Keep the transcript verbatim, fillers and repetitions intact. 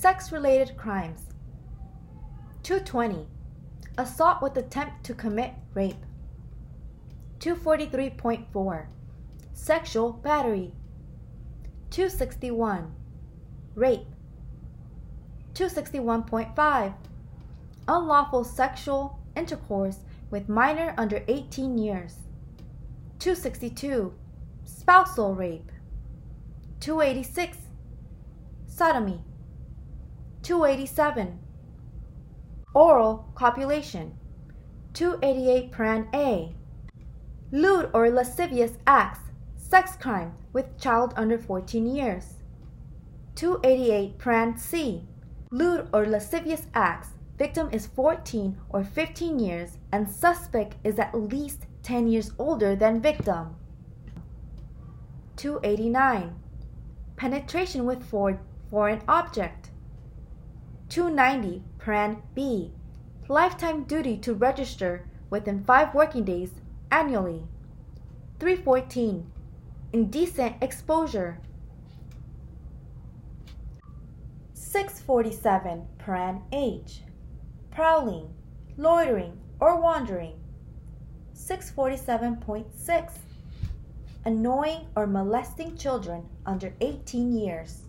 Sex-related crimes. two twenty. Assault with attempt to commit rape. two forty-three point four. Sexual battery. two sixty-one. Rape. two sixty-one point five. Unlawful sexual intercourse with minor under eighteen years. two sixty-two. Spousal rape. two eighty-six. Sodomy. two eighty-seven. Oral copulation. two eighty-eight paren A. Lewd or lascivious acts, sex crime with child under fourteen years. two eighty-eight paren C. Lewd or lascivious acts, victim is fourteen or fifteen years and suspect is at least ten years older than victim. two eighty-nine. Penetration with foreign object. two ninety paren B. Lifetime duty to register within five working days annually. three fourteen. Indecent exposure. six forty-seven paren H. Prowling, loitering, or wandering. six forty-seven point six. Annoying or molesting children under eighteen years.